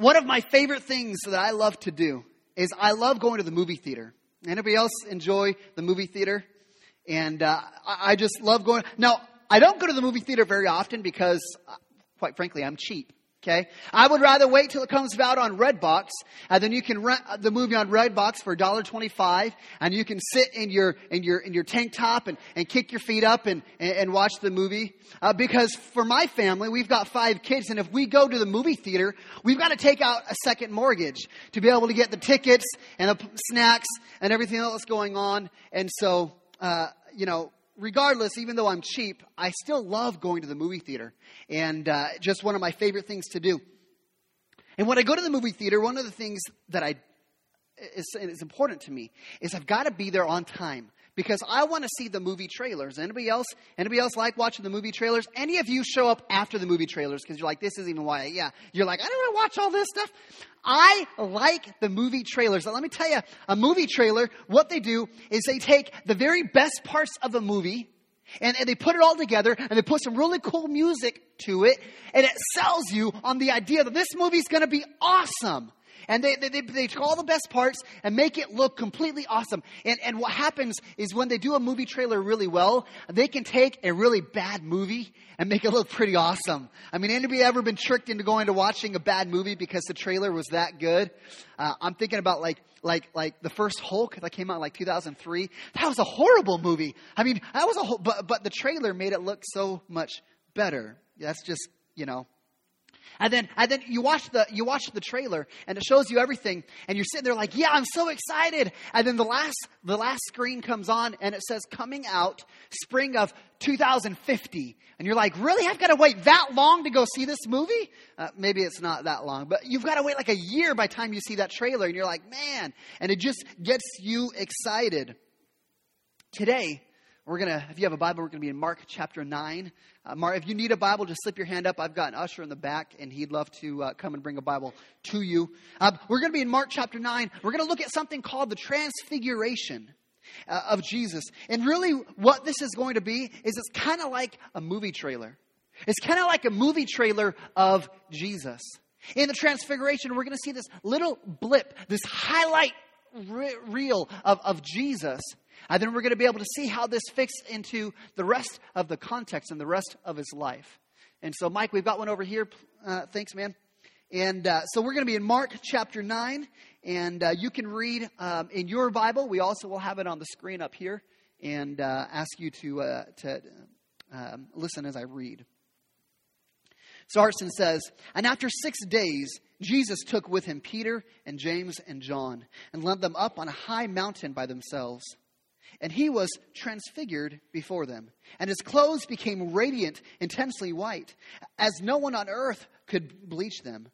One of my favorite things that I love to do is I love going to the movie theater. Anybody else enjoy the movie theater? And I just love going. Now, I don't go to the movie theater very often because, quite frankly, I'm cheap. Okay, I would rather wait till it comes out on Redbox, and then you can rent the movie on Redbox for $1.25, and you can sit in your tank top and kick your feet up and watch the movie. Because for my family, we've got 5 kids, and if we go to the movie theater, we've got to take out a second mortgage to be able to get the tickets and the snacks and everything else going on. And so, regardless, even though I'm cheap, I still love going to the movie theater, and just one of my favorite things to do. And when I go to the movie theater, one of the things that is important to me is I've got to be there on time because I want to see the movie trailers. Anybody else like watching the movie trailers? Any of you show up after the movie trailers because you're like, this isn't even why. Yeah, you're like, I don't want to watch all this stuff. I like the movie trailers. Now, let me tell you, a movie trailer, what they do is they take the very best parts of a movie and they put it all together and they put some really cool music to it. And it sells you on the idea that this movie's going to be awesome. And they take all the best parts and make it look completely awesome. And what happens is when they do a movie trailer really well, they can take a really bad movie and make it look pretty awesome. I mean, anybody ever been tricked into going to watching a bad movie because the trailer was that good? I'm thinking about like the first Hulk that came out in 2003. That was a horrible movie. I mean, that was but the trailer made it look so much better. That's just, And then you watch the trailer and it shows you everything and you're sitting there like, yeah, I'm so excited. And then the last screen comes on and it says coming out spring of 2050. And you're like, really? I've got to wait that long to go see this movie? Maybe it's not that long, but you've got to wait like a year by the time you see that trailer and you're like, man, and it just gets you excited. Today, if you have a Bible, we're going to be in Mark chapter 9. Mark, if you need a Bible, just slip your hand up. I've got an usher in the back, and he'd love to come and bring a Bible to you. We're going to be in Mark chapter 9. We're going to look at something called the transfiguration of Jesus. And really what this is going to be is it's kind of like a movie trailer. It's kind of like a movie trailer of Jesus. In the transfiguration, we're going to see this little blip, this highlight reel of Jesus. And then we're going to be able to see how this fits into the rest of the context and the rest of his life. And so, Mike, we've got one over here. Thanks, man. And so we're going to be in Mark chapter 9. And you can read in your Bible. We also will have it on the screen up here. And ask you to listen as I read. So Hartston says, "And after 6 days, Jesus took with him Peter and James and John and led them up on a high mountain by themselves. And he was transfigured before them, and his clothes became radiant, intensely white, as no one on earth could bleach them.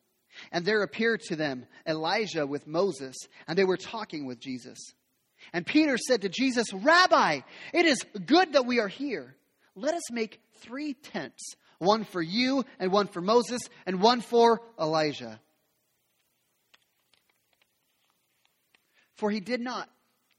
And there appeared to them Elijah with Moses, and they were talking with Jesus. And Peter said to Jesus, 'Rabbi, it is good that we are here. Let us make 3 tents, one for you, and one for Moses, and one for Elijah.' For he did not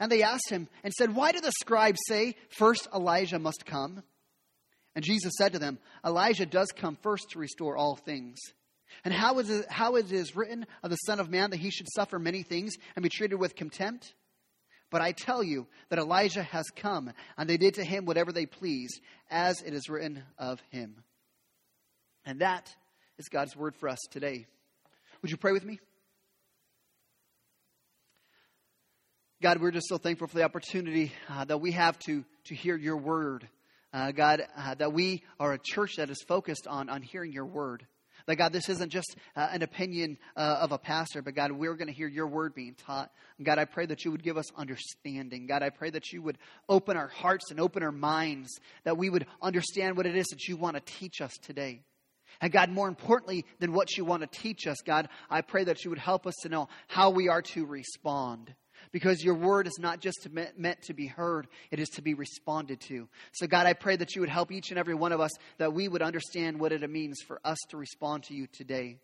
And they asked him and said, 'Why do the scribes say first Elijah must come?' And Jesus said to them, 'Elijah does come first to restore all things. And how it is written of the Son of Man that he should suffer many things and be treated with contempt? But I tell you that Elijah has come, and they did to him whatever they pleased, as it is written of him.'" And that is God's word for us today. Would you pray with me? God, we're just so thankful for the opportunity that we have to hear your word. God, that we are a church that is focused on hearing your word. That, God, this isn't just an opinion of a pastor, but, God, we're going to hear your word being taught. And God, I pray that you would give us understanding. God, I pray that you would open our hearts and open our minds, that we would understand what it is that you want to teach us today. And God, more importantly than what you want to teach us, God, I pray that you would help us to know how we are to respond. Because your word is not just meant to be heard, it is to be responded to. So God, I pray that you would help each and every one of us, that we would understand what it means for us to respond to you today.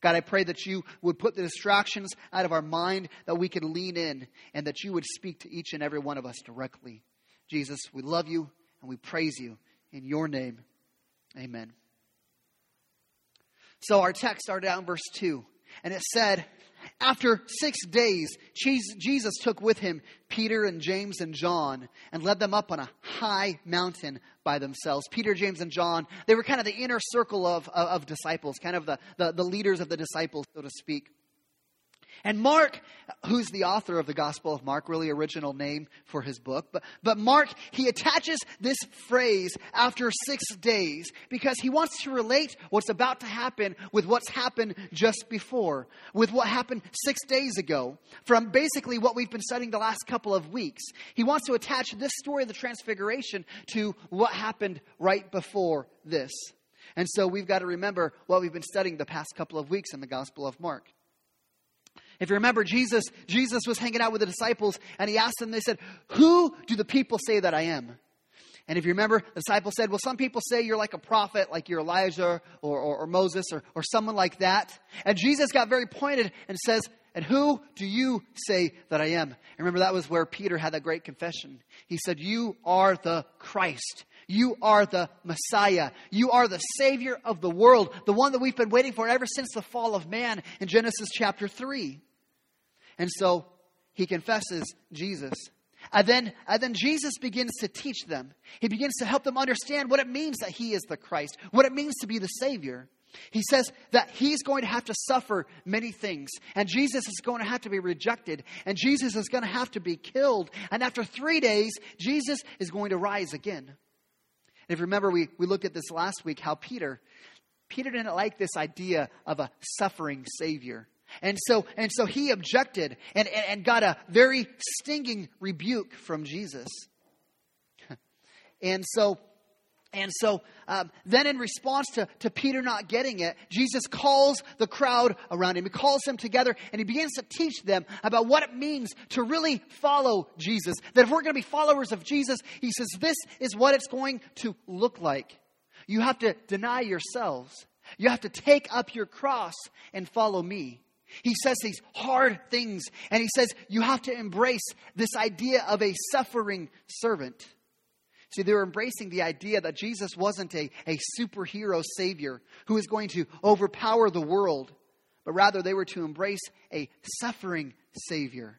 God, I pray that you would put the distractions out of our mind, that we could lean in, and that you would speak to each and every one of us directly. Jesus, we love you and we praise you. In your name, amen. So our text started out in verse 2, and it said, after 6 days, Jesus took with him Peter and James and John and led them up on a high mountain by themselves. Peter, James, and John, they were kind of the inner circle of disciples, kind of the leaders of the disciples, so to speak. And Mark, who's the author of the Gospel of Mark, really original name for his book. But Mark, he attaches this phrase after 6 days because he wants to relate what's about to happen with what's happened just before, with what happened 6 days ago, from basically what we've been studying the last couple of weeks. He wants to attach this story of the Transfiguration to what happened right before this. And so we've got to remember what we've been studying the past couple of weeks in the Gospel of Mark. If you remember, Jesus was hanging out with the disciples, and he asked them, they said, who do the people say that I am? And if you remember, the disciples said, well, some people say you're like a prophet, like you're Elijah or Moses or someone like that. And Jesus got very pointed and says, and who do you say that I am? And remember, that was where Peter had that great confession. He said, you are the Christ. You are the Messiah. You are the Savior of the world, the one that we've been waiting for ever since the fall of man in Genesis chapter 3. And so he confesses Jesus. And then Jesus begins to teach them. He begins to help them understand what it means that he is the Christ, what it means to be the Savior. He says that he's going to have to suffer many things. And Jesus is going to have to be rejected. And Jesus is going to have to be killed. And after 3 days, Jesus is going to rise again. And if you remember, we looked at this last week, how Peter didn't like this idea of a suffering Savior. And so he objected and got a very stinging rebuke from Jesus. And so then in response to Peter not getting it, Jesus calls the crowd around him. He calls them together and he begins to teach them about what it means to really follow Jesus. That if we're going to be followers of Jesus, he says, this is what it's going to look like. You have to deny yourselves. You have to take up your cross and follow me. He says these hard things. And he says you have to embrace this idea of a suffering servant. See, they were embracing the idea that Jesus wasn't a superhero Savior who is going to overpower the world. But rather, they were to embrace a suffering Savior.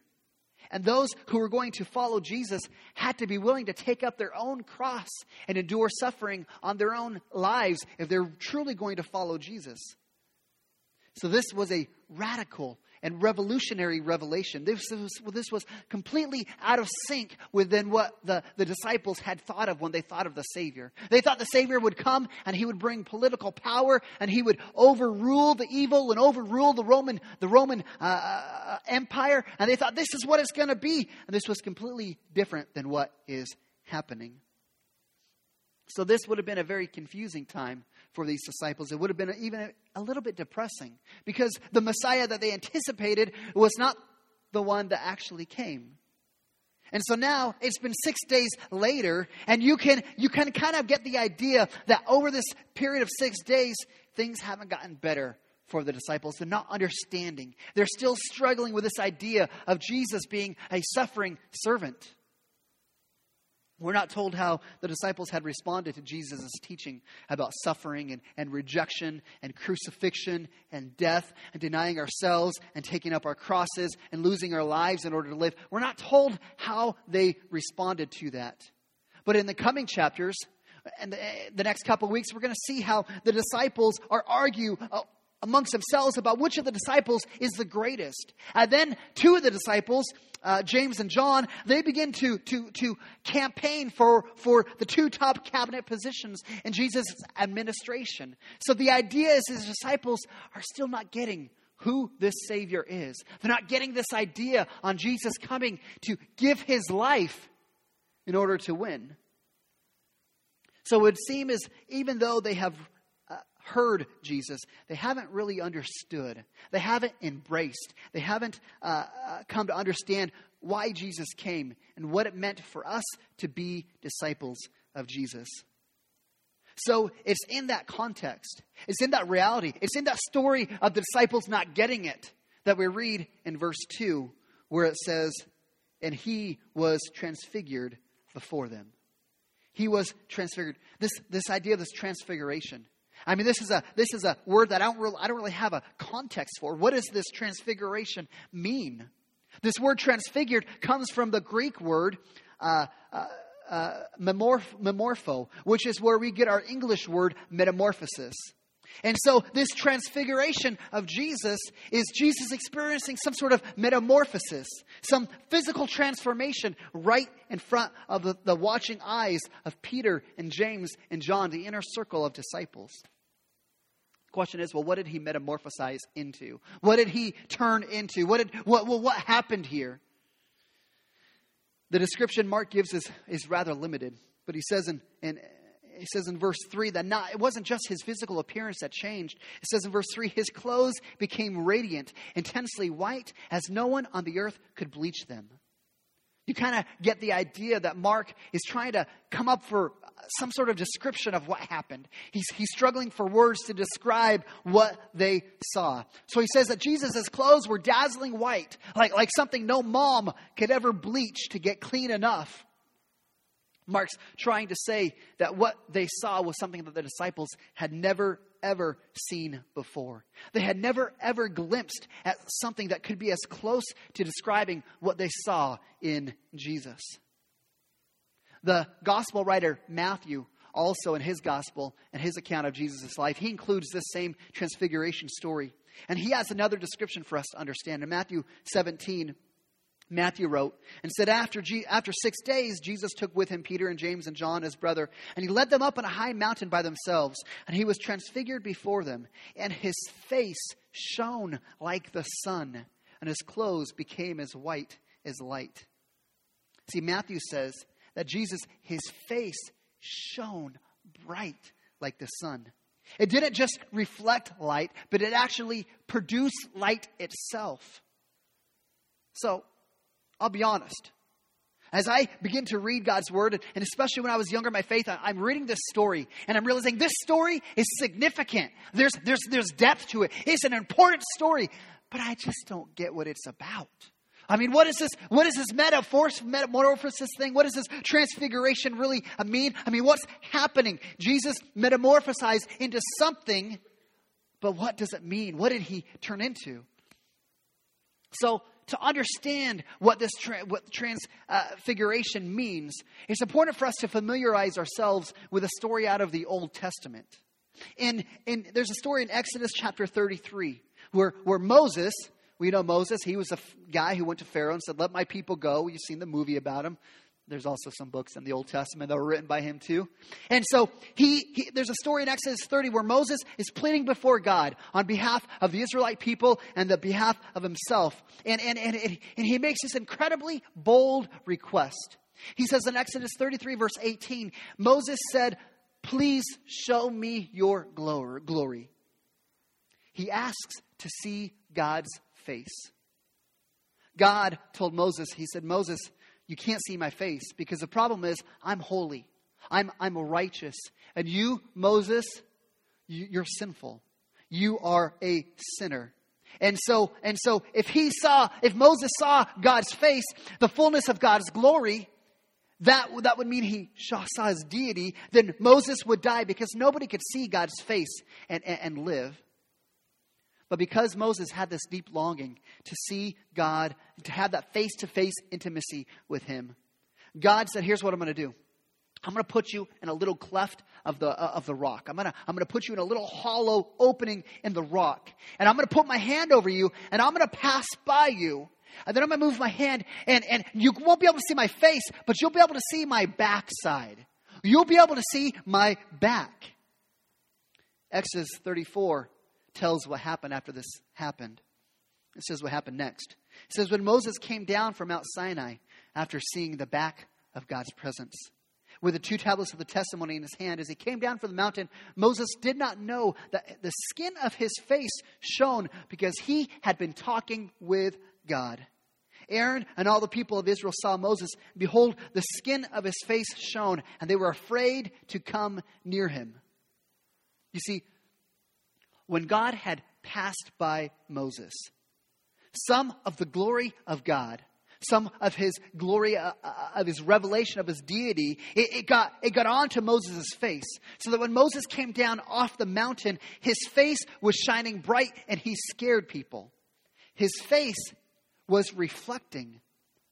And those who were going to follow Jesus had to be willing to take up their own cross and endure suffering on their own lives if they're truly going to follow Jesus. So this was a radical and revolutionary revelation. This was completely out of sync with then what the disciples had thought of when they thought of the Savior. They thought the Savior would come and he would bring political power and he would overrule the evil and overrule the Roman Empire. And they thought this is what it's going to be. And this was completely different than what is happening. So this would have been a very confusing time for these disciples. It would have been even a little bit depressing because the Messiah that they anticipated was not the one that actually came. And so now it's been 6 days later, and you can kind of get the idea that over this period of 6 days, things haven't gotten better for the disciples. They're not understanding. They're still struggling with this idea of Jesus being a suffering servant. We're not told how the disciples had responded to Jesus' teaching about suffering and rejection and crucifixion and death and denying ourselves and taking up our crosses and losing our lives in order to live. We're not told how they responded to that. But in the coming chapters and the next couple of weeks, we're going to see how the disciples are arguing amongst themselves about which of the disciples is the greatest. And then two of the disciples, James and John, they begin to campaign for the two top cabinet positions in Jesus' administration. So the idea is his disciples are still not getting who this Savior is. They're not getting this idea on Jesus coming to give his life in order to win. So it would seem as even though they have heard Jesus, they haven't really understood. They haven't embraced. They haven't come to understand why Jesus came and what it meant for us to be disciples of Jesus. So it's in that context. It's in that reality. It's in that story of the disciples not getting it that we read in verse 2 where it says, and he was transfigured before them. He was transfigured. This idea of this transfiguration. I mean, this is a word that I don't really have a context for. What does this transfiguration mean? This word transfigured comes from the Greek word metamorpho, which is where we get our English word metamorphosis. And so this transfiguration of Jesus is Jesus experiencing some sort of metamorphosis, some physical transformation right in front of the watching eyes of Peter and James and John, the inner circle of disciples. The question is, well, what did he metamorphosize into? What did he turn into? What happened here? The description Mark gives is rather limited, but he says in verse 3 that it wasn't just his physical appearance that changed. It says in verse 3, his clothes became radiant, intensely white, as no one on the earth could bleach them. You kind of get the idea that Mark is trying to come up for some sort of description of what happened. He's struggling for words to describe what they saw. So he says that Jesus' clothes were dazzling white, like something no mom could ever bleach to get clean enough. Mark's trying to say that what they saw was something that the disciples had never, ever seen before. They had never, ever glimpsed at something that could be as close to describing what they saw in Jesus. The gospel writer Matthew, also in his gospel and his account of Jesus' life, he includes this same transfiguration story. And he has another description for us to understand. In Matthew 17, Matthew wrote and said, after 6 days, Jesus took with him Peter and James and John, his brother, and he led them up on a high mountain by themselves. And he was transfigured before them, and his face shone like the sun, and his clothes became as white as light. See, Matthew says that Jesus, his face shone bright like the sun. It didn't just reflect light, but it actually produced light itself. So, I'll be honest. As I begin to read God's word, and especially when I was younger in my faith, I'm reading this story and I'm realizing this story is significant. There's depth to it. It's an important story, but I just don't get what it's about. I mean, what is this? What is this metamorphosis thing? What does this transfiguration really mean? I mean, what's happening? Jesus metamorphosized into something, but what does it mean? What did he turn into? So, to understand what this transfiguration means, it's important for us to familiarize ourselves with a story out of the Old Testament. There's a story in Exodus chapter 33 where Moses, we know Moses, he was a guy who went to Pharaoh and said, "Let my people go." You've seen the movie about him. There's also some books in the Old Testament that were written by him too. And so there's a story in Exodus 30 where Moses is pleading before God on behalf of the Israelite people and the behalf of himself. And he makes this incredibly bold request. He says in Exodus 33 verse 18, Moses said, "Please show me your glory. He asks to see God's face. God told Moses, he said, "Moses, you can't see my face because the problem is I'm holy. I'm righteous. And you, Moses, you're sinful. You are a sinner." And so if Moses saw God's face, the fullness of God's glory, that would mean he saw his deity. Then Moses would die because nobody could see God's face and live. But because Moses had this deep longing to see God, to have that face-to-face intimacy with him, God said, "Here's what I'm going to do. I'm going to put you in a little cleft of the rock. I'm going to put you in a little hollow opening in the rock. And I'm going to put my hand over you, and I'm going to pass by you. And then I'm going to move my hand, and you won't be able to see my face, but you'll be able to see my backside. You'll be able to see my back." Exodus 34 tells what happened after this happened. It says what happened next. It says, when Moses came down from Mount Sinai after seeing the back of God's presence, with the 2 tablets of the testimony in his hand. As he came down from the mountain, Moses did not know that the skin of his face shone because he had been talking with God. Aaron and all the people of Israel saw Moses. Behold, the skin of his face shone, and they were afraid to come near him. You see, when God had passed by Moses, some of the glory of God, some of his glory, of his revelation of his deity, it got onto Moses' face. So that when Moses came down off the mountain, his face was shining bright and he scared people. His face was reflecting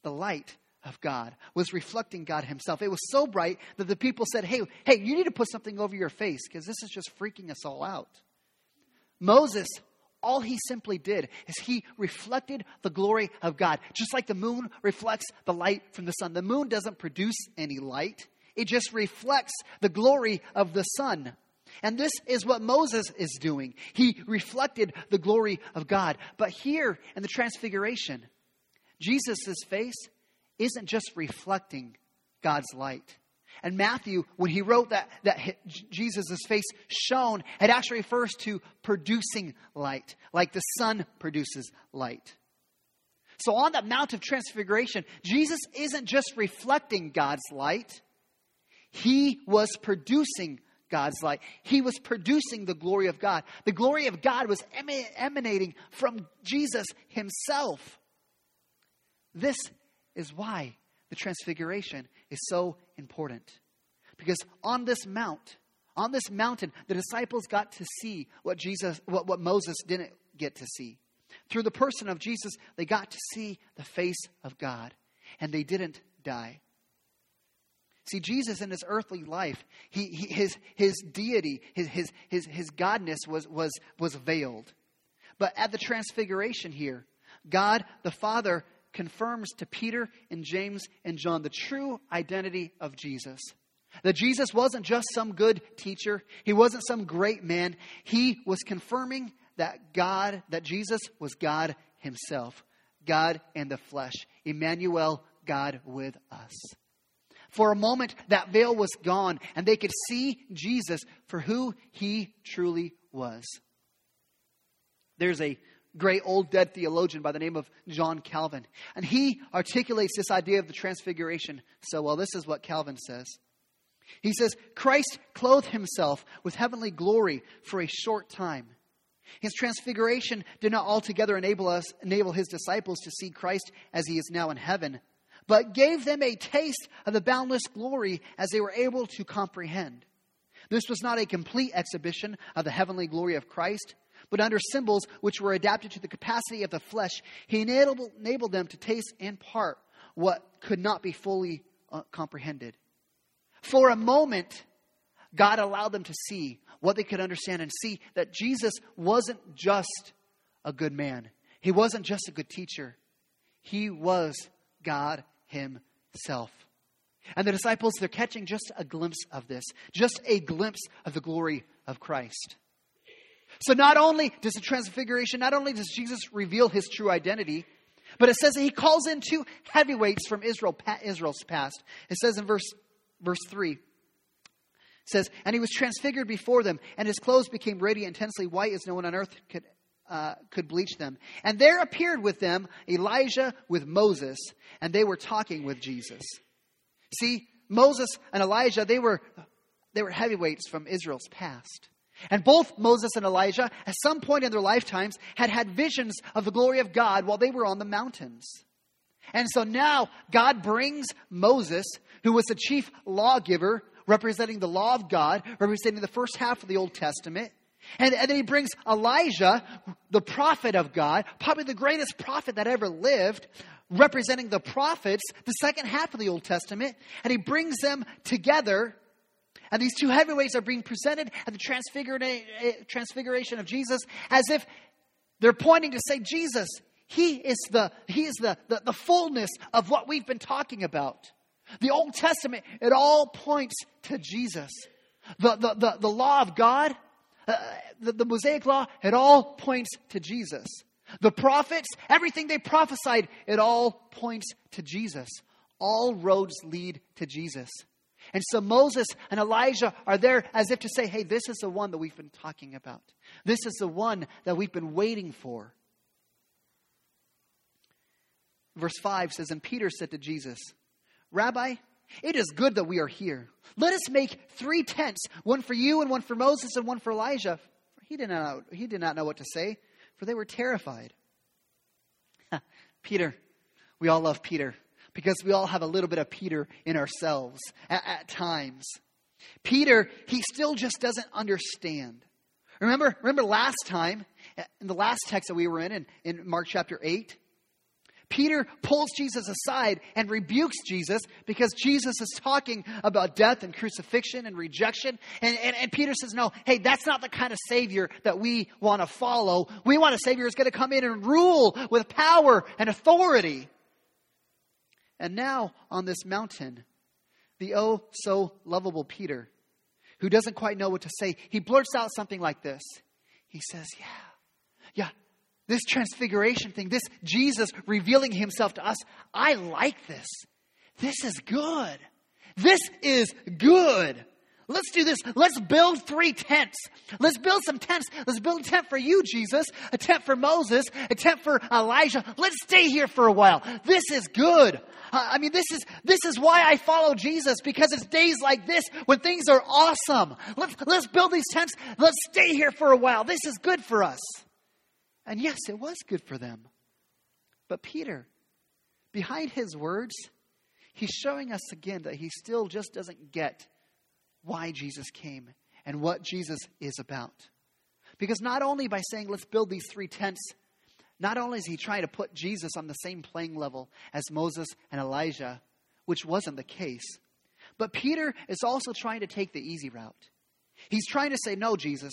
the light of God, was reflecting God himself. It was so bright that the people said, hey, you need to put something over your face because this is just freaking us all out. Moses, all he simply did is he reflected the glory of God, just like the moon reflects the light from the sun. The moon doesn't produce any light. It just reflects the glory of the sun. And this is what Moses is doing. He reflected the glory of God. But here in the Transfiguration, Jesus' face isn't just reflecting God's light. And Matthew, when he wrote that Jesus' face shone, it actually refers to producing light, like the sun produces light. So on that Mount of Transfiguration, Jesus isn't just reflecting God's light. He was producing God's light. He was producing the glory of God. The glory of God was emanating from Jesus himself. This is why the Transfiguration is so important. Because on this mountain, the disciples got to see what Moses didn't get to see. Through the person of Jesus, they got to see the face of God, and they didn't die. See, Jesus in his earthly life, his deity, his godness was veiled. But at the Transfiguration here, God the Father confirms to Peter and James and John the true identity of Jesus. That Jesus wasn't just some good teacher. He wasn't some great man. He was confirming that Jesus was God himself. God in the flesh. Emmanuel, God with us. For a moment, that veil was gone and they could see Jesus for who he truly was. There's a great old dead theologian by the name of John Calvin. And he articulates this idea of the Transfiguration so well. This is what Calvin says. He says, Christ clothed himself with heavenly glory for a short time. His transfiguration did not altogether enable his disciples to see Christ as he is now in heaven, but gave them a taste of the boundless glory as they were able to comprehend. This was not a complete exhibition of the heavenly glory of Christ, but under symbols which were adapted to the capacity of the flesh, he enabled them to taste in part what could not be fully comprehended. For a moment, God allowed them to see what they could understand and see that Jesus wasn't just a good man. He wasn't just a good teacher. He was God himself. And the disciples, they're catching just a glimpse of this, just a glimpse of the glory of Christ. So not only does Jesus reveal his true identity, but it says that he calls in 2 heavyweights from Israel's past. It says in verse 3, it says, and he was transfigured before them, and his clothes became radiant, intensely white, as no one on earth could bleach them. And there appeared with them Elijah with Moses, and they were talking with Jesus. See, Moses and Elijah, they were heavyweights from Israel's past. And both Moses and Elijah, at some point in their lifetimes, had visions of the glory of God while they were on the mountains. And so now God brings Moses, who was the chief lawgiver, representing the law of God, representing the first half of the Old Testament. And then he brings Elijah, the prophet of God, probably the greatest prophet that ever lived, representing the prophets, the second half of the Old Testament. And he brings them together. And these 2 heavyweights are being presented at the transfiguration of Jesus as if they're pointing to say, Jesus, he is the fullness of what we've been talking about. The Old Testament, it all points to Jesus. The law of God, the Mosaic law, it all points to Jesus. The prophets, everything they prophesied, it all points to Jesus. All roads lead to Jesus. And so Moses and Elijah are there as if to say, hey, this is the one that we've been talking about. This is the one that we've been waiting for. Verse 5 says, and Peter said to Jesus, Rabbi, it is good that we are here. Let us make 3 tents, one for you and one for Moses and one for Elijah. He did not know what to say, for they were terrified. Peter, we all love Peter because we all have a little bit of Peter in ourselves at times. Peter, he still just doesn't understand. Remember last time, in the last text that we were in Mark chapter 8, Peter pulls Jesus aside and rebukes Jesus because Jesus is talking about death and crucifixion and rejection. And Peter says, no, hey, that's not the kind of Savior that we want to follow. We want a Savior who's going to come in and rule with power and authority. And now on this mountain, the oh so lovable Peter, who doesn't quite know what to say, he blurts out something like this. He says, yeah. This transfiguration thing, this Jesus revealing himself to us, I like this. This is good. This is good. Let's do this. Let's build 3 tents. Let's build some tents. Let's build a tent for you, Jesus, a tent for Moses, a tent for Elijah. Let's stay here for a while. This is good. I mean, this is why I follow Jesus, because it's days like this when things are awesome. Let's build these tents. Let's stay here for a while. This is good for us. And yes, it was good for them. But Peter, behind his words, he's showing us again that he still just doesn't get why Jesus came and what Jesus is about. Because not only by saying, let's build these 3 tents, not only is he trying to put Jesus on the same playing level as Moses and Elijah, which wasn't the case, but Peter is also trying to take the easy route. He's trying to say, no, Jesus,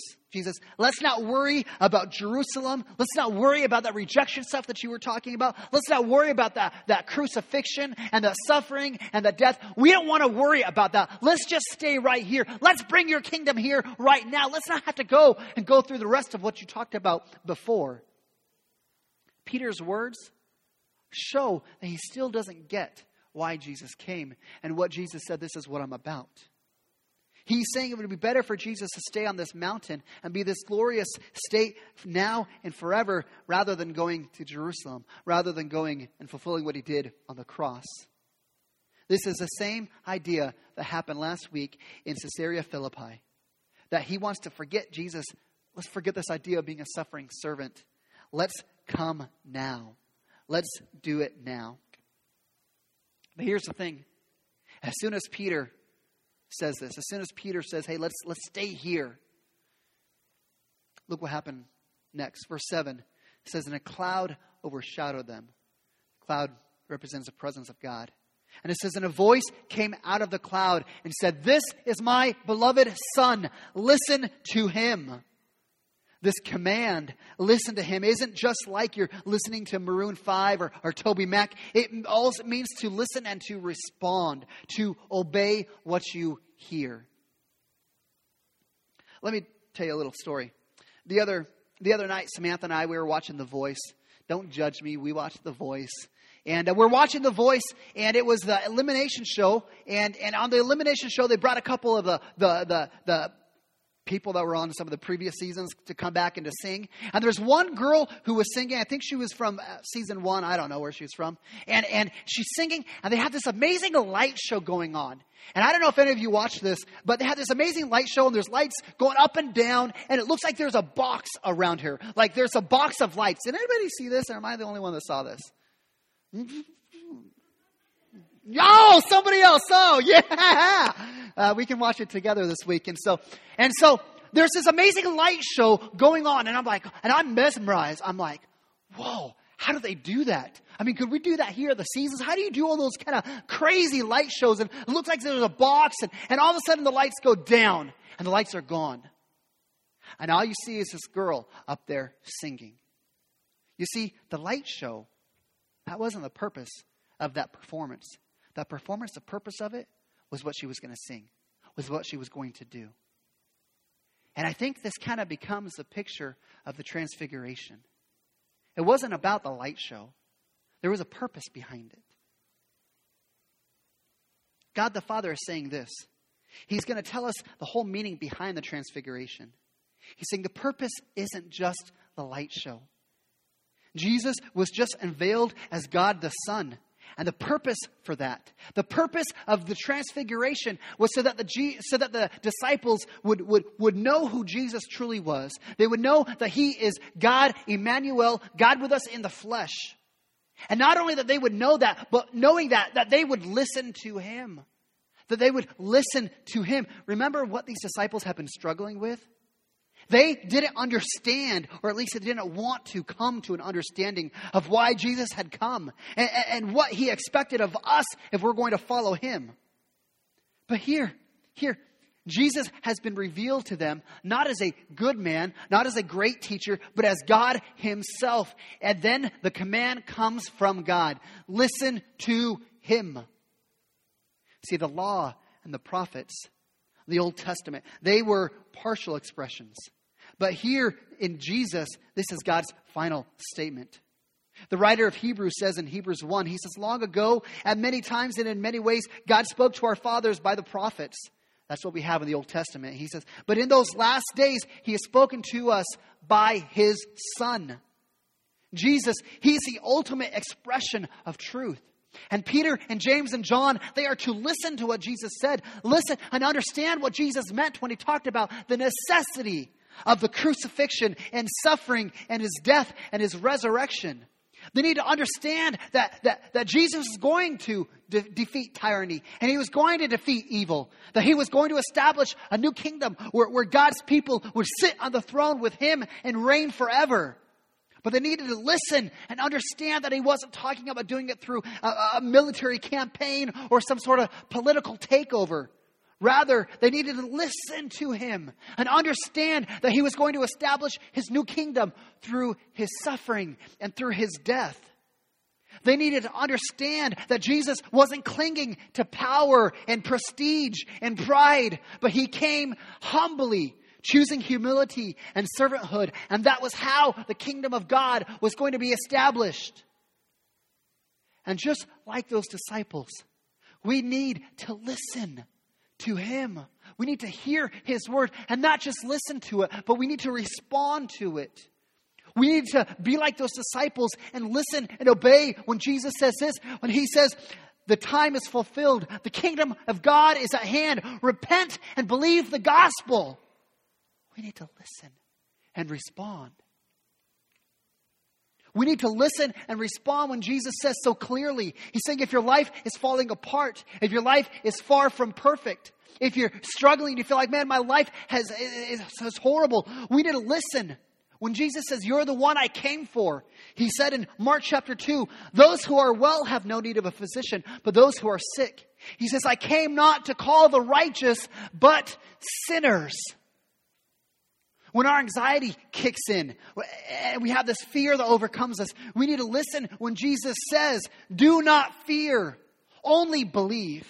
let's not worry about Jerusalem. Let's not worry about that rejection stuff that you were talking about. Let's not worry about that crucifixion and the suffering and the death. We don't want to worry about that. Let's just stay right here. Let's bring your kingdom here right now. Let's not have to go through the rest of what you talked about before. Peter's words show that he still doesn't get why Jesus came and what Jesus said, this is what I'm about. He's saying it would be better for Jesus to stay on this mountain and be this glorious state now and forever rather than going to Jerusalem, rather than going and fulfilling what he did on the cross. This is the same idea that happened last week in Caesarea Philippi, that he wants to forget Jesus. Let's forget this idea of being a suffering servant. Let's come now. Let's do it now. But here's the thing. As soon as Peter says this, as soon as Peter says, hey, let's stay here, look what happened next. Verse 7 says, and a cloud overshadowed them. The cloud represents the presence of God. And it says, and a voice came out of the cloud and said, this is my beloved son. Listen to him. This command, listen to him, isn't just like you're listening to Maroon 5 or Toby Mac. It also means to listen and to respond, to obey what you hear. Let me tell you a little story. The other night, Samantha and I, we were watching The Voice. Don't judge me. We watched The Voice. And we're watching The Voice, and it was the elimination show. And on the elimination show, they brought a couple of the people that were on some of the previous seasons to come back and to sing. And there's one girl who was singing. I think she was from season 1. I don't know where she was from. And she's singing, and they had this amazing light show going on. And I don't know if any of you watched this, but they had this amazing light show, and there's lights going up and down, and it looks like there's a box around her. Like there's a box of lights. Did anybody see this? Or am I the only one that saw this? Oh, somebody else. Oh, yeah. We can watch it together this week. And so there's this amazing light show going on. And I'm mesmerized. I'm like, whoa, how do they do that? I mean, could we do that here at the seasons? How do you do all those kind of crazy light shows? And it looks like there's a box. And all of a sudden the lights go down and the lights are gone. And all you see is this girl up there singing. You see, the light show, that wasn't the purpose of that performance. That performance, the purpose of it, was what she was going to sing, was what she was going to do. And I think this kind of becomes the picture of the transfiguration. It wasn't about the light show. There was a purpose behind it. God the Father is saying this. He's going to tell us the whole meaning behind the transfiguration. He's saying the purpose isn't just the light show. Jesus was just unveiled as God the Son. And the purpose for that, the purpose of the transfiguration was so that the disciples would know who Jesus truly was. They would know that he is God, Emmanuel, God with us in the flesh. And not only that they would know that, but knowing that they would listen to him. That they would listen to him. Remember what these disciples have been struggling with? They didn't understand, or at least they didn't want to come to an understanding of why Jesus had come and what he expected of us if we're going to follow him. But here, Jesus has been revealed to them, not as a good man, not as a great teacher, but as God himself. And then the command comes from God. Listen to him. See, the law and the prophets, the Old Testament, they were partial expressions. But here in Jesus, this is God's final statement. The writer of Hebrews says in Hebrews 1, he says, long ago, at many times and in many ways, God spoke to our fathers by the prophets. That's what we have in the Old Testament. He says, but in those last days, he has spoken to us by his Son. Jesus, he's the ultimate expression of truth. And Peter and James and John, they are to listen to what Jesus said. Listen and understand what Jesus meant when he talked about the necessity of the crucifixion and suffering and his death and his resurrection. They need to understand that Jesus is going to defeat tyranny, and he was going to defeat evil. That he was going to establish a new kingdom where God's people would sit on the throne with him and reign forever. But they needed to listen and understand that he wasn't talking about doing it through a military campaign or some sort of political takeover. Rather, they needed to listen to him and understand that he was going to establish his new kingdom through his suffering and through his death. They needed to understand that Jesus wasn't clinging to power and prestige and pride, but he came humbly, choosing humility and servanthood. And that was how the kingdom of God was going to be established. And just like those disciples, we need to listen to him. We need to hear his word and not just listen to it, but we need to respond to it. We need to be like those disciples and listen and obey when Jesus says this, when he says, the time is fulfilled. The kingdom of God is at hand. Repent and believe the gospel. We need to listen and respond. We need to listen and respond when Jesus says so clearly. He's saying if your life is falling apart, if your life is far from perfect, if you're struggling, you feel like, man, my life is horrible. We need to listen. When Jesus says, you're the one I came for, he said in Mark chapter 2, those who are well have no need of a physician, but those who are sick. He says, I came not to call the righteous, but sinners. When our anxiety kicks in, we have this fear that overcomes us. We need to listen when Jesus says, do not fear, only believe.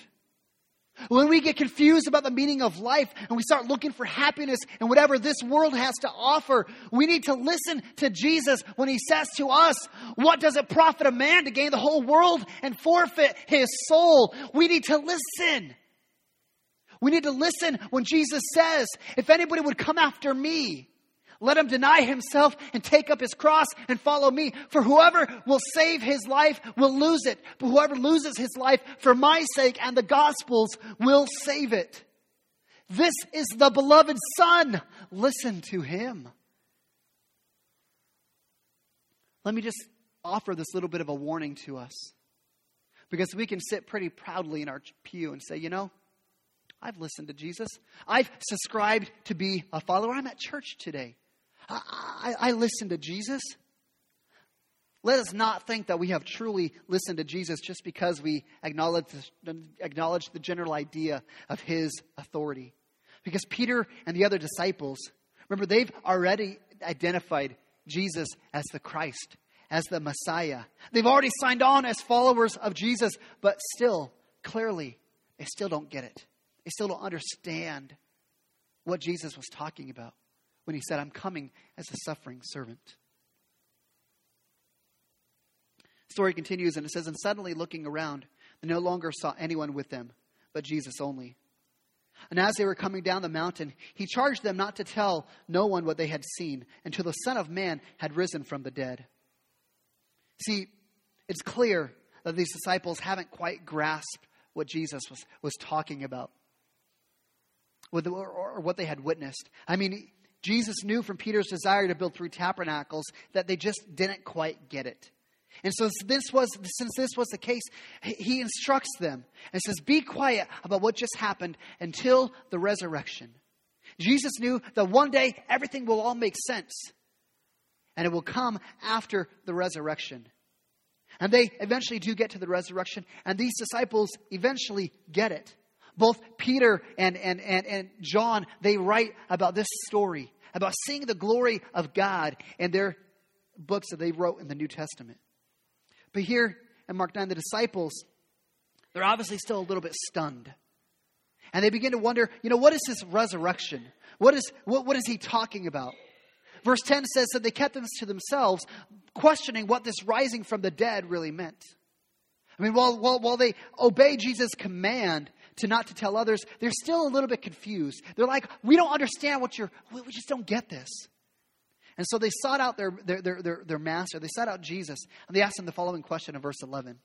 When we get confused about the meaning of life and we start looking for happiness and whatever this world has to offer, we need to listen to Jesus when he says to us, what does it profit a man to gain the whole world and forfeit his soul? We need to listen. We need to listen when Jesus says, if anybody would come after me, let him deny himself and take up his cross and follow me. For whoever will save his life will lose it. But whoever loses his life for my sake and the gospel's will save it. This is the beloved Son. Listen to him. Let me just offer this little bit of a warning to us. Because we can sit pretty proudly in our pew and say, you know, I've listened to Jesus. I've subscribed to be a follower. I'm at church today. I listened to Jesus. Let us not think that we have truly listened to Jesus just because we acknowledge the general idea of his authority. Because Peter and the other disciples, remember, they've already identified Jesus as the Christ, as the Messiah. They've already signed on as followers of Jesus, but still, clearly, they still don't get it. They still don't understand what Jesus was talking about when he said, I'm coming as a suffering servant. The story continues and it says, and suddenly looking around, they no longer saw anyone with them but Jesus only. And as they were coming down the mountain, he charged them not to tell no one what they had seen until the Son of Man had risen from the dead. See, it's clear that these disciples haven't quite grasped what Jesus was talking about, or what they had witnessed. I mean, Jesus knew from Peter's desire to build 3 tabernacles that they just didn't quite get it. And so since this was the case, he instructs them and says, be quiet about what just happened until the resurrection. Jesus knew that one day everything will all make sense, and it will come after the resurrection. And they eventually do get to the resurrection, and these disciples eventually get it. Both Peter and John, they write about this story, about seeing the glory of God in their books that they wrote in the New Testament. But here in Mark 9, the disciples, they're obviously still a little bit stunned. And they begin to wonder, what is this resurrection? What is he talking about? Verse 10 says that they kept them to themselves, questioning what this rising from the dead really meant. I mean, while they obey Jesus' command to not to tell others, they're still a little bit confused. They're like, we don't understand we just don't get this. And so they sought out their master. They sought out Jesus, and they asked him the following question in verse 11.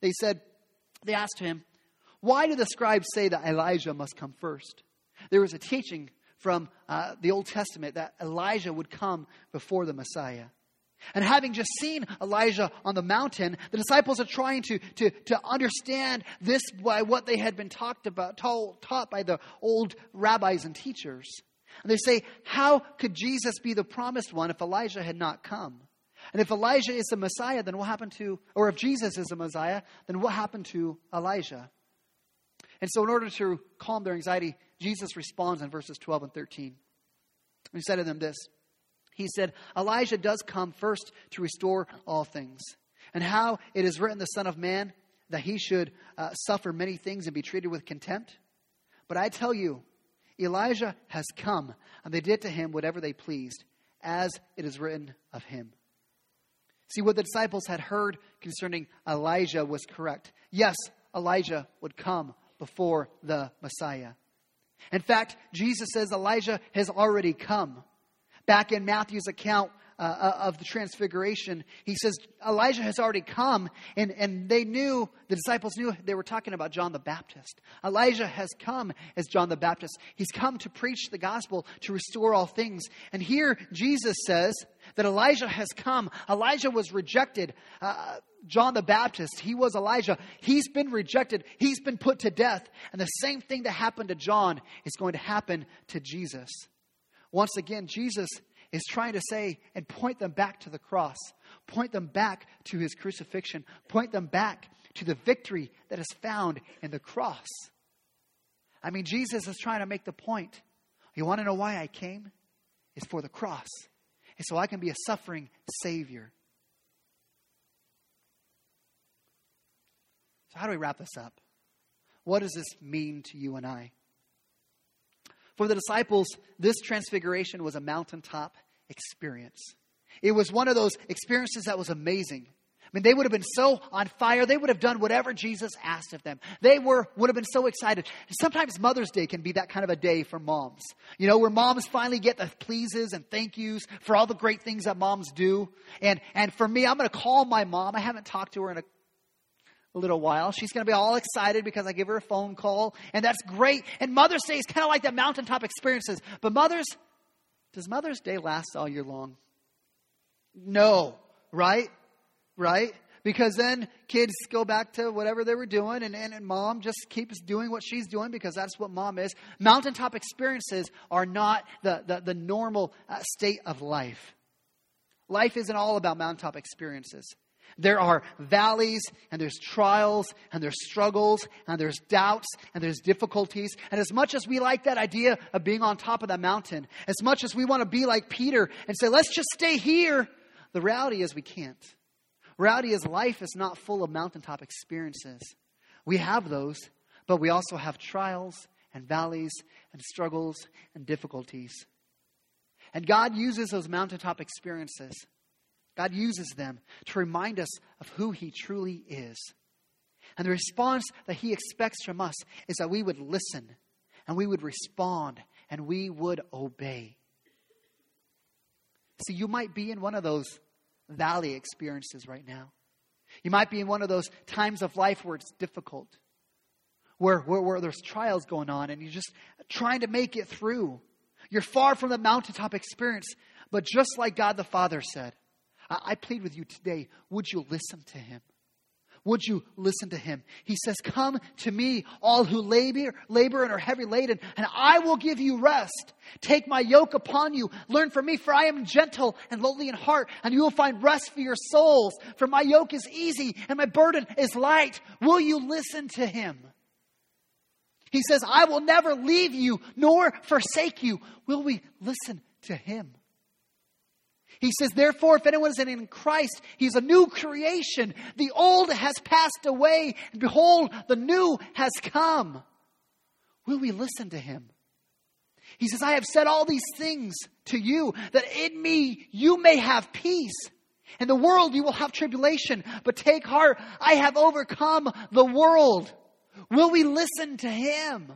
They asked him, why do the scribes say that Elijah must come first? There was a teaching from the Old Testament that Elijah would come before the Messiah. And having just seen Elijah on the mountain, the disciples are trying to understand this by what they had been taught by the old rabbis and teachers. And they say, how could Jesus be the promised one if Elijah had not come? And if Elijah is the Messiah, then what happened to, or if Jesus is the Messiah, then what happened to Elijah? And so in order to calm their anxiety, Jesus responds in verses 12 and 13. He said to them this. He said, Elijah does come first to restore all things. And how it is written, the Son of Man, that he should suffer many things and be treated with contempt. But I tell you, Elijah has come, and they did to him whatever they pleased, as it is written of him. See, what the disciples had heard concerning Elijah was correct. Yes, Elijah would come before the Messiah. In fact, Jesus says Elijah has already come. Back in Matthew's account of the transfiguration, he says Elijah has already come, and the disciples knew they were talking about John the Baptist. Elijah has come as John the Baptist. He's come to preach the gospel, to restore all things. And here Jesus says that Elijah has come. Elijah was rejected. John the Baptist, he was Elijah. He's been rejected. He's been put to death. And the same thing that happened to John is going to happen to Jesus. Once again, Jesus is trying to say and point them back to the cross, point them back to his crucifixion, point them back to the victory that is found in the cross. I mean, Jesus is trying to make the point. You want to know why I came? It's for the cross. It's so I can be a suffering Savior. So how do we wrap this up? What does this mean to you and I? For the disciples, this transfiguration was a mountaintop experience. It was one of those experiences that was amazing. I mean, they would have been so on fire. They would have done whatever Jesus asked of them. They would have been so excited. Sometimes Mother's Day can be that kind of a day for moms. Where moms finally get the pleases and thank yous for all the great things that moms do. And for me, I'm going to call my mom. I haven't talked to her in a little while. She's going to be all excited because I give her a phone call, and that's great. And Mother's Day is kind of like that mountaintop experiences. But does Mother's Day last all year long? No, right? Because then kids go back to whatever they were doing, and mom just keeps doing what she's doing because that's what mom is. Mountaintop experiences are not the normal state of life. Life isn't all about mountaintop experiences. There are valleys, and there's trials, and there's struggles, and there's doubts, and there's difficulties. And as much as we like that idea of being on top of the mountain, as much as we want to be like Peter and say, let's just stay here, the reality is we can't. Reality is life is not full of mountaintop experiences. We have those, but we also have trials and valleys and struggles and difficulties. And God uses those mountaintop experiences. God uses them to remind us of who he truly is. And the response that he expects from us is that we would listen and we would respond and we would obey. See, you might be in one of those valley experiences right now. You might be in one of those times of life where it's difficult, where there's trials going on and you're just trying to make it through. You're far from the mountaintop experience, but just like God the Father said, I plead with you today, would you listen to him? Would you listen to him? He says, come to me, all who labor and are heavy laden, and I will give you rest. Take my yoke upon you. Learn from me, for I am gentle and lowly in heart, and you will find rest for your souls. For my yoke is easy and my burden is light. Will you listen to him? He says, I will never leave you nor forsake you. Will we listen to him? He says, therefore, if anyone is in Christ, he's a new creation. The old has passed away, and behold, the new has come. Will we listen to him? He says, I have said all these things to you, that in me you may have peace. In the world you will have tribulation, but take heart, I have overcome the world. Will we listen to him?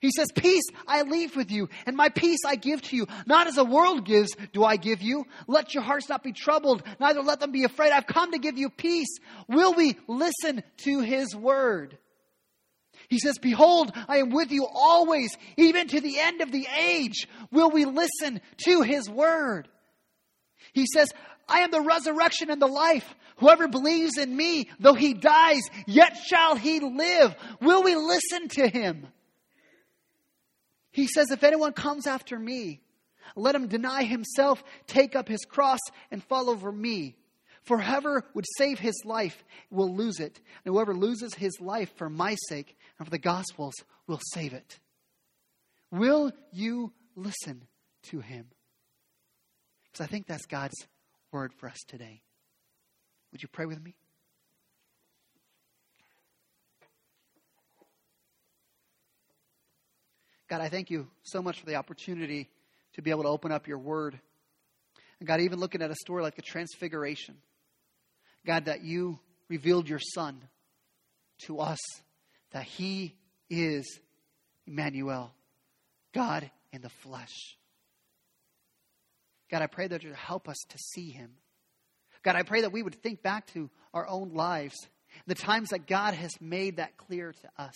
He says, peace I leave with you, and my peace I give to you. Not as the world gives do I give you. Let your hearts not be troubled, neither let them be afraid. I've come to give you peace. Will we listen to his word? He says, behold, I am with you always, even to the end of the age. Will we listen to his word? He says, I am the resurrection and the life. Whoever believes in me, though he dies, yet shall he live. Will we listen to him? He says, if anyone comes after me, let him deny himself, take up his cross, and follow for me. For whoever would save his life will lose it. And whoever loses his life for my sake and for the gospel's will save it. Will you listen to him? Because I think that's God's word for us today. Would you pray with me? God, I thank you so much for the opportunity to be able to open up your word. And God, even looking at a story like the Transfiguration, God, that you revealed your Son to us, that he is Emmanuel, God in the flesh. God, I pray that you help us to see him. God, I pray that we would think back to our own lives, the times that God has made that clear to us.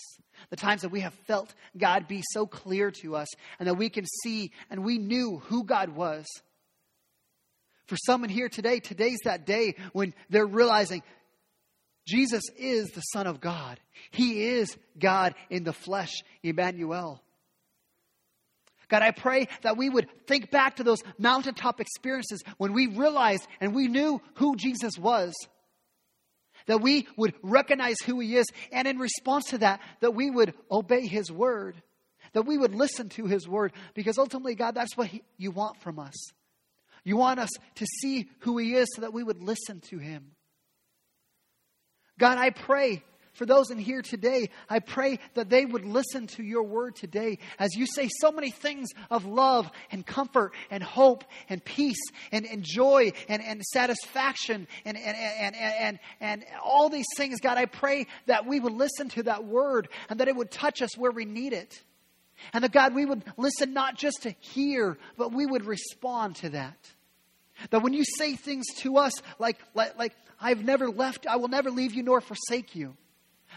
The times that we have felt God be so clear to us and that we can see and we knew who God was. For some in here today, today's that day when they're realizing Jesus is the Son of God. He is God in the flesh, Emmanuel. God, I pray that we would think back to those mountaintop experiences when we realized and we knew who Jesus was. That we would recognize who he is. And in response to that, that we would obey his word. That we would listen to his word. Because ultimately, God, that's what you want from us. You want us to see who he is so that we would listen to him. God, I pray for those in here today. I pray that they would listen to your word today. As you say so many things of love and comfort and hope and peace and joy and satisfaction and all these things. God, I pray that we would listen to that word and that it would touch us where we need it. And that, God, we would listen not just to hear, but we would respond to that. That when you say things to us like I will never leave you nor forsake you.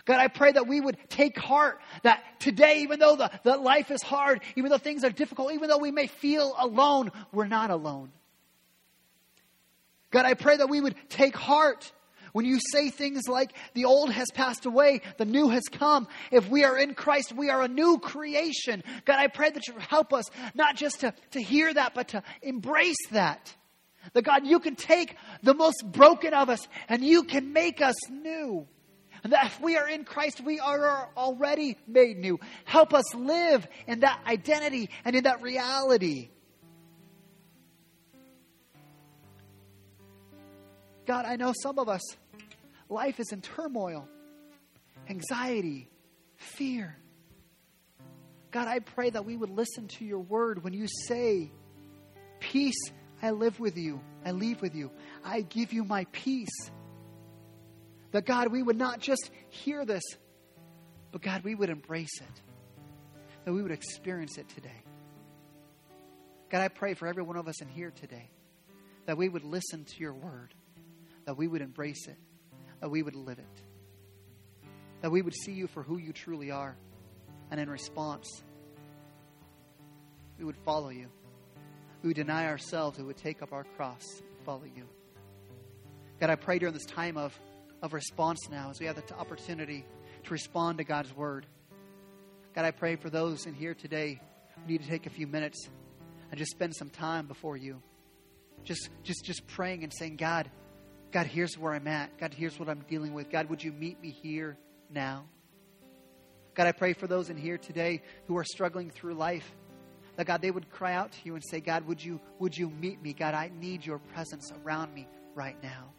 God, I pray that we would take heart that today, even though the life is hard, even though things are difficult, even though we may feel alone, we're not alone. God, I pray that we would take heart when you say things like the old has passed away, the new has come. If we are in Christ, we are a new creation. God, I pray that you help us not just to hear that, but to embrace that. That God, you can take the most broken of us and you can make us new. And that if we are in Christ, we are already made new. Help us live in that identity and in that reality. God, I know some of us, life is in turmoil, anxiety, fear. God, I pray that we would listen to your word when you say, peace, I live with you, I leave with you. I give you my peace. That, God, we would not just hear this, but, God, we would embrace it. That we would experience it today. God, I pray for every one of us in here today that we would listen to your word, that we would embrace it, that we would live it, that we would see you for who you truly are, and in response, we would follow you. We would deny ourselves, we would take up our cross and follow you. God, I pray during this time of response now, as we have the opportunity to respond to God's word. God, I pray for those in here today who need to take a few minutes and just spend some time before you. Just praying and saying, God, here's where I'm at. God, here's what I'm dealing with. God, would you meet me here now? God, I pray for those in here today who are struggling through life, that, God, they would cry out to you and say, God, would you meet me? God, I need your presence around me right now.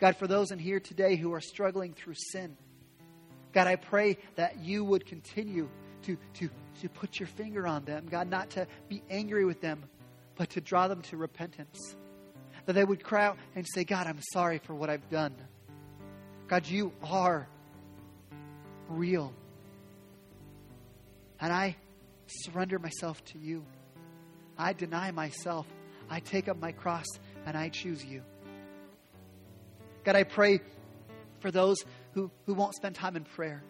God, for those in here today who are struggling through sin, God, I pray that you would continue to put your finger on them. God, not to be angry with them, but to draw them to repentance. That they would cry out and say, God, I'm sorry for what I've done. God, you are real. And I surrender myself to you. I deny myself. I take up my cross and I choose you. God, I pray for those who won't spend time in prayer.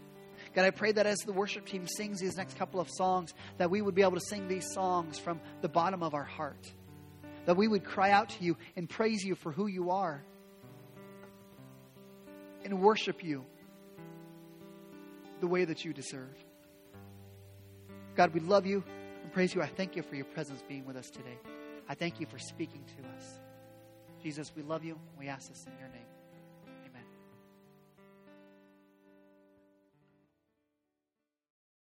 God, I pray that as the worship team sings these next couple of songs, that we would be able to sing these songs from the bottom of our heart. That we would cry out to you and praise you for who you are. And worship you the way that you deserve. God, we love you and praise you. I thank you for your presence being with us today. I thank you for speaking to us. Jesus, we love you. We ask this in your name.